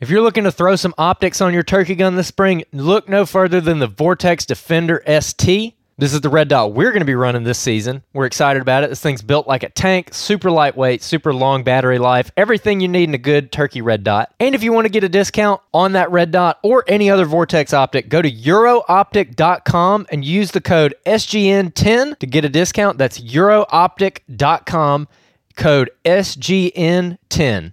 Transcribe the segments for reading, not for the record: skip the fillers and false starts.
If you're looking to throw some optics on your turkey gun this spring, look no further than the Vortex Defender ST. This is the red dot we're going to be running this season. We're excited about it. This thing's built like a tank, super lightweight, super long battery life, everything you need in a good turkey red dot. And if you want to get a discount on that red dot or any other Vortex optic, go to eurooptic.com and use the code SGN10 to get a discount. That's eurooptic.com, code SGN10.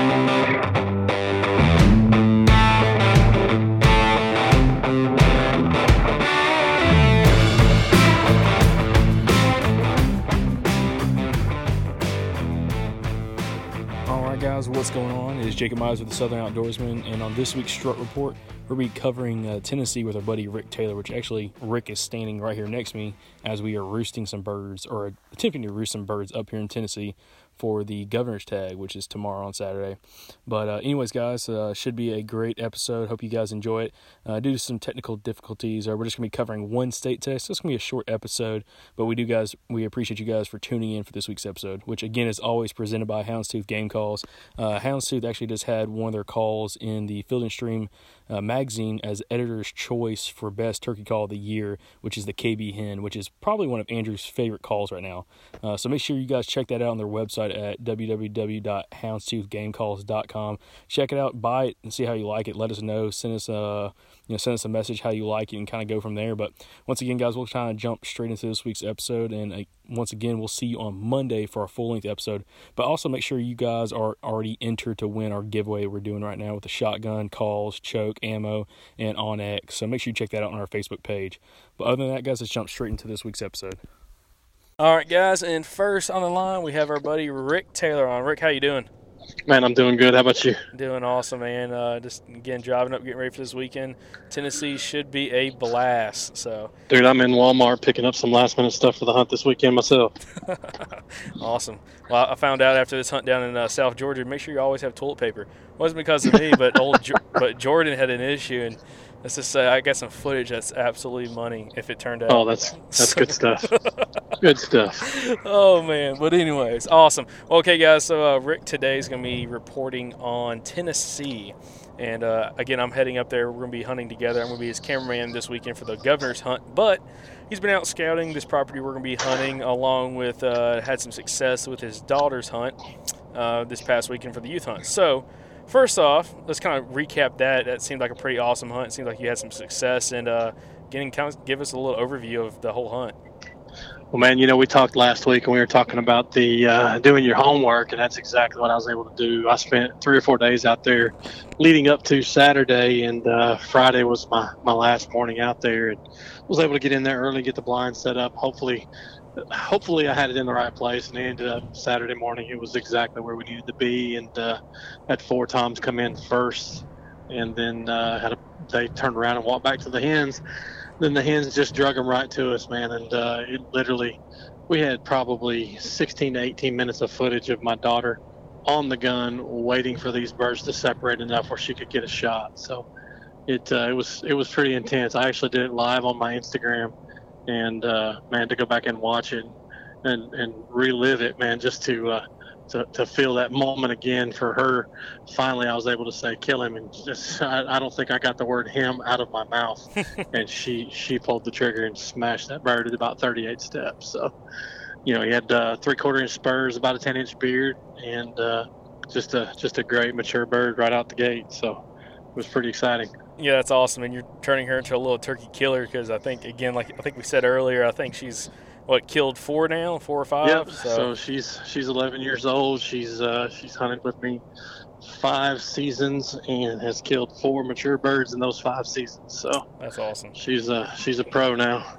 guys, what's going on? It's Jacob Myers with the Southern Outdoorsman, and on this week's Strut Report, we'll be covering Tennessee with our buddy Rick Taylor, which actually Rick is standing right here next to me as we are roosting some birds, or attempting to roost some birds up here in Tennessee for the Governor's Tag, which is tomorrow on Saturday. But anyways, guys, should be a great episode. Hope you guys enjoy it. Due to some technical difficulties, we're just going to be covering one state today, so it's going to be a short episode. But we appreciate you guys for tuning in for this week's episode, which again is always presented by Houndstooth Game Calls. Houndstooth actually just had one of their calls in the Field and Stream magazine as editor's choice for best turkey call of the year, which is the KB Hen, which is probably one of Andrew's favorite calls right now. So make sure you guys check that out on their website at www.houndstoothgamecalls.com. Check it out, buy it, and see how you like it. Let us know. Send us a message how you like it, and kind of go from there. But once again, guys, we'll kind of jump straight into this week's episode, and once again, we'll see you on Monday for our full-length episode. But also make sure you guys are already entered to win our giveaway we're doing right now with the shotgun, calls, choke, ammo, and onX. So make sure you check that out on our Facebook page. But other than that, guys, let's jump straight into this week's episode. All right, guys, and first on the line, we have our buddy Rick Taylor on. Rick, how you doing? Man, I'm doing good. How about you? Doing awesome, man. Just, again, driving up, getting ready for this weekend. Tennessee should be a blast. So, dude, I'm in Walmart picking up some last-minute stuff for the hunt this weekend myself. Awesome. Well, I found out after this hunt down in South Georgia, make sure you always have toilet paper. It wasn't because of me, but but Jordan had an issue, and let's just say I got some footage that's absolutely money if it turned out. Oh, that's good stuff. Good stuff. Oh, man. But anyways, awesome. Okay, guys, so Rick today is going to be reporting on Tennessee. And, again, I'm heading up there. We're going to be hunting together. I'm going to be his cameraman this weekend for the Governor's Hunt. But he's been out scouting this property we're going to be hunting, along with had some success with his daughter's hunt this past weekend for the youth hunt. So, first off, let's kind of recap that. That seemed like a pretty awesome hunt. It seemed like you had some success, and kind of give us a little overview of the whole hunt. Well, man, you know, we talked last week, and we were talking about the doing your homework, and that's exactly what I was able to do. I spent 3 or 4 days out there leading up to Saturday, and Friday was my last morning out there. And was able to get in there early, get the blind set up. Hopefully I had it in the right place, and it ended up Saturday morning. It was exactly where we needed to be, and had four toms come in first, and then they turned around and walked back to the hens. Then the hens just drug them right to us, man, and it literally, we had probably 16 to 18 minutes of footage of my daughter on the gun waiting for these birds to separate enough where she could get a shot. So it was pretty intense. I actually did it live on my Instagram. And, man, to go back and watch it and relive it, man, just to feel that moment again for her. Finally, I was able to say, kill him. And just, I don't think I got the word him out of my mouth. And she pulled the trigger and smashed that bird at about 38 steps. So, you know, he had 3/4-inch spurs, about a 10-inch beard, and just a great mature bird right out the gate. So it was pretty exciting. Yeah, that's awesome, and you're turning her into a little turkey killer because I think, again, like I think we said earlier, I think she's, killed four now, 4 or 5? Yep, so she's 11 years old. She's hunted with me 5 seasons and has killed 4 mature birds in those 5 seasons. So that's awesome. She's a pro now.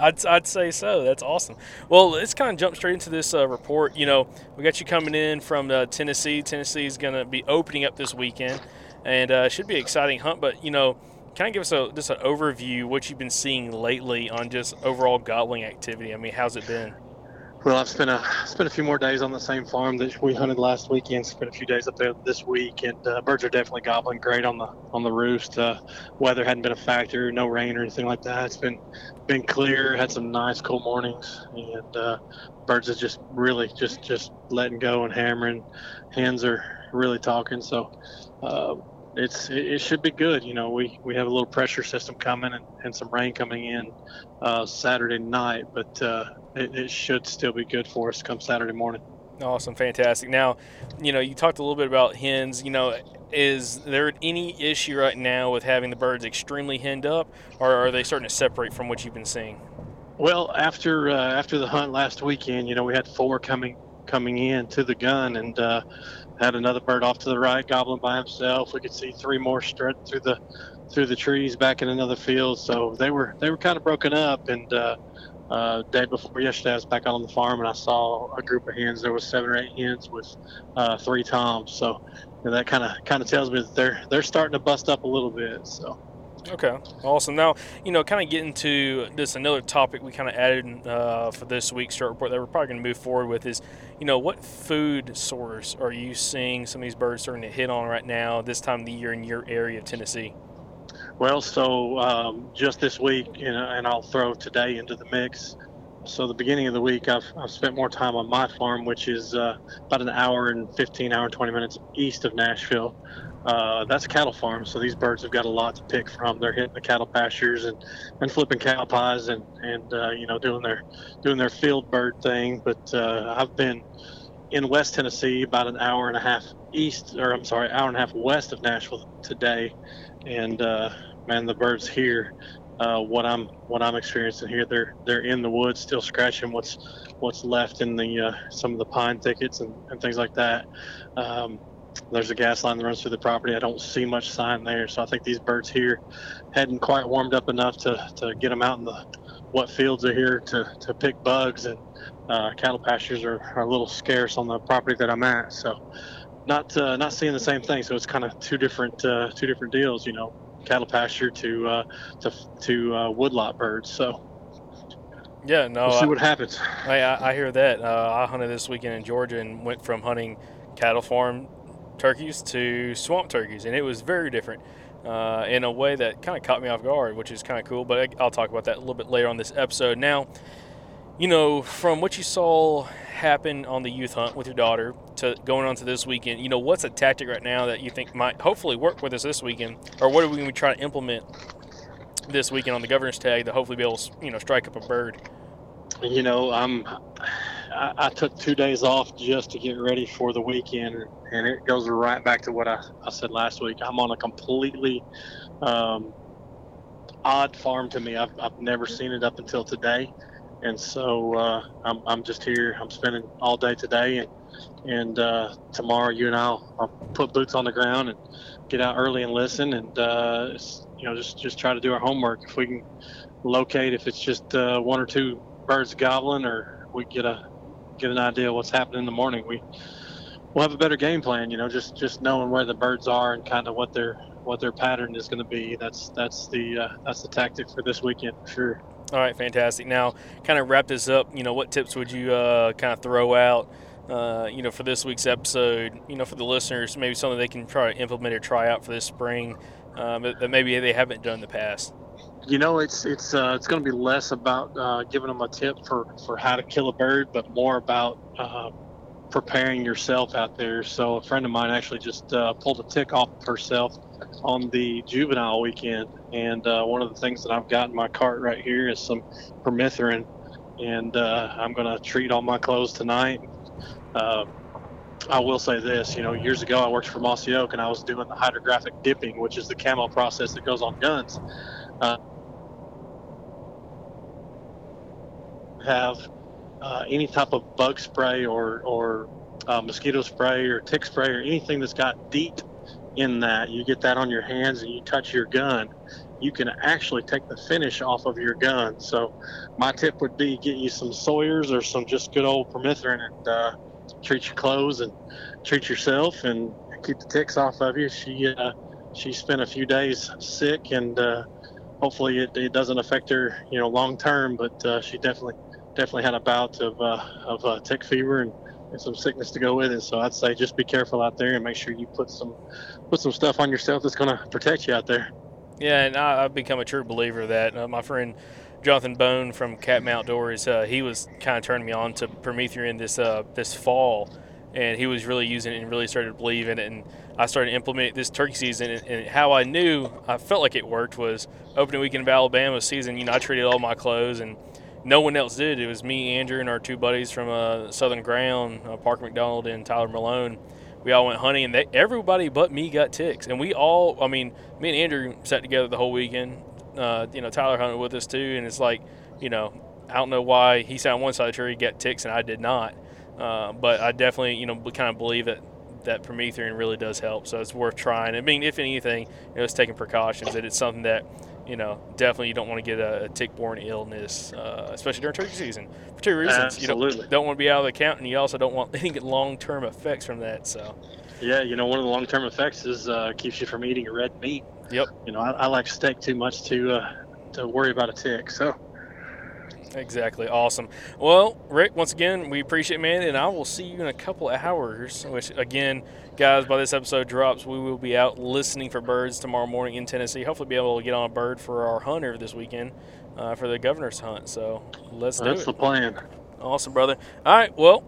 I'd say so. That's awesome. Well, let's kind of jump straight into this report. You know, we got you coming in from Tennessee. Tennessee is going to be opening up this weekend. And it should be an exciting hunt, but, you know, kind of give us just an overview what you've been seeing lately on just overall gobbling activity. I mean, how's it been? Well, I've spent a few more days on the same farm that we hunted last weekend. Spent a few days up there this week, and birds are definitely gobbling great on the roost. Weather hadn't been a factor, no rain or anything like that. It's been clear, had some nice cool mornings, and birds are just really just letting go and hammering. Hens are really talking, so it should be good. You know, we have a little pressure system coming and some rain coming in Saturday night, but it should still be good for us come Saturday morning. Awesome, fantastic. Now, you know, you talked a little bit about hens. You know, is there any issue right now with having the birds extremely henned up, or are they starting to separate from what you've been seeing? Well, after the hunt last weekend, you know, we had 4 coming in to the gun, and had another bird off to the right gobbling by himself. We could see 3 more strut through the trees back in another field. So they were kind of broken up. And day before yesterday, I was back out on the farm and I saw a group of hens. There was 7 or 8 hens with 3 toms. So that kind of tells me that they're starting to bust up a little bit. So. Okay, awesome. Now, you know, kind of getting to this, another topic we kind of added for this week's Strut Report that we're probably going to move forward with is, you know, what food source are you seeing some of these birds starting to hit on right now this time of the year in your area of Tennessee? Well, so just this week, you know, and I'll throw today into the mix. So the beginning of the week, I've spent more time on my farm, which is about an hour and 20 minutes east of Nashville. That's a cattle farm, so these birds have got a lot to pick from. They're hitting the cattle pastures and flipping cow pies and you know, doing their field bird thing. But I've been in West Tennessee about an hour and a half hour and a half west of Nashville today, and man, the birds here, what I'm experiencing here, they're in the woods still scratching what's left in the some of the pine thickets and things like that. There's a gas line that runs through the property. I don't see much sign there, so I think these birds here hadn't quite warmed up enough to get them out in the what fields are here to pick bugs, and cattle pastures are a little scarce on the property that I'm at. So not seeing the same thing. So it's kind of two different deals, you know, cattle pasture to woodlot birds. So yeah, no, we'll see what happens. I hear that. I hunted this weekend in Georgia and went from hunting cattle farm turkeys to swamp turkeys, and it was very different in a way that kind of caught me off guard, which is kind of cool. But I'll talk about that a little bit later on this episode. Now, you know, from what you saw happen on the youth hunt with your daughter to going on to this weekend, you know, what's a tactic right now that you think might hopefully work with us this weekend, or what are we going to try to implement this weekend on the Governor's Tag to hopefully be able to, you know, strike up a bird? You know, I took 2 days off just to get ready for the weekend, and it goes right back to what I said last week. I'm on a completely odd farm to me. I've never seen it up until today. And so I'm just here. I'm spending all day today, and tomorrow you and I'll put boots on the ground and get out early and listen, and you know, just try to do our homework. If we can locate, if it's just one or two birds gobbling, or we get an idea of what's happening in the morning, we'll have a better game plan. You know, just knowing where the birds are and kind of what their pattern is going to be. That's the tactic for this weekend for sure. All right, fantastic. Now, kind of wrap this up, you know, what tips would you kind of throw out, you know, for this week's episode, you know, for the listeners, maybe something they can try to implement or try out for this spring that maybe they haven't done in the past? You know, it's going to be less about giving them a tip for how to kill a bird, but more about preparing yourself out there. So a friend of mine actually just pulled a tick off herself on the juvenile weekend, and one of the things that I've got in my cart right here is some permethrin, and I'm gonna treat all my clothes tonight. I will say this, you know, years ago I worked for Mossy Oak, and I was doing the hydrographic dipping, which is the camo process that goes on guns. Have any type of bug spray or mosquito spray or tick spray or anything that's got DEET in that, you get that on your hands and you touch your gun, you can actually take the finish off of your gun. So my tip would be get you some Sawyers or some just good old permethrin, and treat your clothes and treat yourself, and keep the ticks off of you. She spent a few days sick, and hopefully it doesn't affect her, you know, long term, but she definitely had a bout of tick fever and some sickness to go with it. So I'd say just be careful out there and make sure you put some stuff on yourself that's going to protect you out there. Yeah, and I've become a true believer of that. My friend Jonathan Bone from Cat Mountain Outdoors, he was kind of turning me on to permethrin this fall, and he was really using it and really started to believe in it, and I started to implement it this turkey season, and how I knew I felt like it worked was opening weekend of Alabama season. You know, I treated all my clothes, and no one else did. It was me, Andrew, and our two buddies from Southern Ground, Parker McDonald and Tyler Malone. We all went hunting, and everybody but me got ticks. And me and Andrew sat together the whole weekend. You know, Tyler hunted with us too, and it's like, you know, I don't know why he sat on one side of the tree, got ticks, and I did not. But I definitely, you know, kind of believe that permethrin really does help. So it's worth trying. I mean, if anything, you know, it's taking precautions, that it's something that, you know, definitely you don't want to get a tick-borne illness, especially during turkey season, for two reasons. Absolutely. You don't want to be out of the count, and you also don't want any long-term effects from that. So, yeah, you know, one of the long-term effects is keeps you from eating red meat. Yep. You know, I like steak too much to worry about a tick. So. Exactly. Awesome. Well, Rick, once again, we appreciate it, man, and I will see you in a couple of hours, which, again, guys, by this episode drops, we will be out listening for birds tomorrow morning in Tennessee. Hopefully be able to get on a bird for our hunter this weekend for the Governor's Hunt. So let's do it. That's the plan. Awesome, brother. All right, well,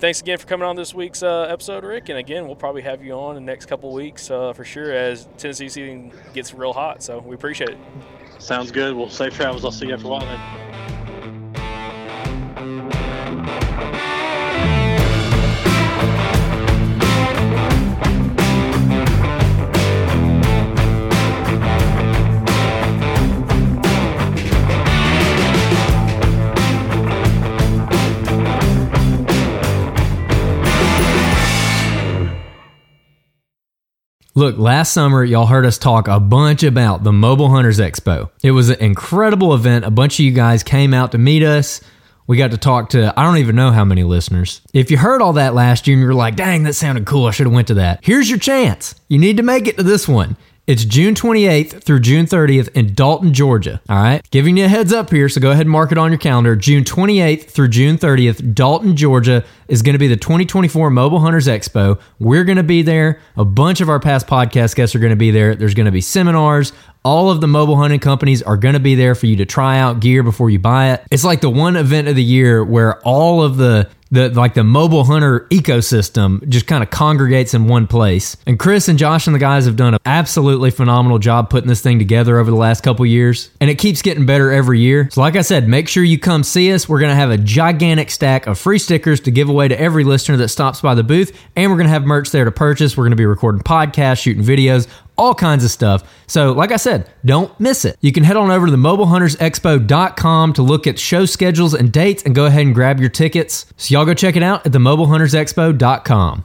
thanks again for coming on this week's episode, Rick, and, again, we'll probably have you on in the next couple of weeks for sure as Tennessee season gets real hot, so we appreciate it. Sounds good. Well, safe travels. I'll see you after a while, then. Look, last summer, y'all heard us talk a bunch about the Mobile Hunters Expo. It was an incredible event. A bunch of you guys came out to meet us. We got to talk to, I don't even know how many listeners. If you heard all that last year and you're like, dang, that sounded cool, I should have went to that. Here's your chance. You need to make it to this one. It's June 28th through June 30th in Dalton, Georgia. All right. Giving you a heads up here. So go ahead and mark it on your calendar. June 28th through June 30th, Dalton, Georgia is going to be the 2024 Mobile Hunters Expo. We're going to be there. A bunch of our past podcast guests are going to be there. There's going to be seminars. All of the mobile hunting companies are going to be there for you to try out gear before you buy it. It's like the one event of the year where all of the mobile hunter ecosystem just kind of congregates in one place. And Chris and Josh and the guys have done an absolutely phenomenal job putting this thing together over the last couple years. And it keeps getting better every year. So like I said, make sure you come see us. We're going to have a gigantic stack of free stickers to give away to every listener that stops by the booth. And we're going to have merch there to purchase. We're going to be recording podcasts, shooting videos, all kinds of stuff. So like I said, don't miss it. You can head on over to the mobilehuntersexpo.com to look at show schedules and dates and go ahead and grab your tickets. So y'all go check it out at the mobilehuntersexpo.com.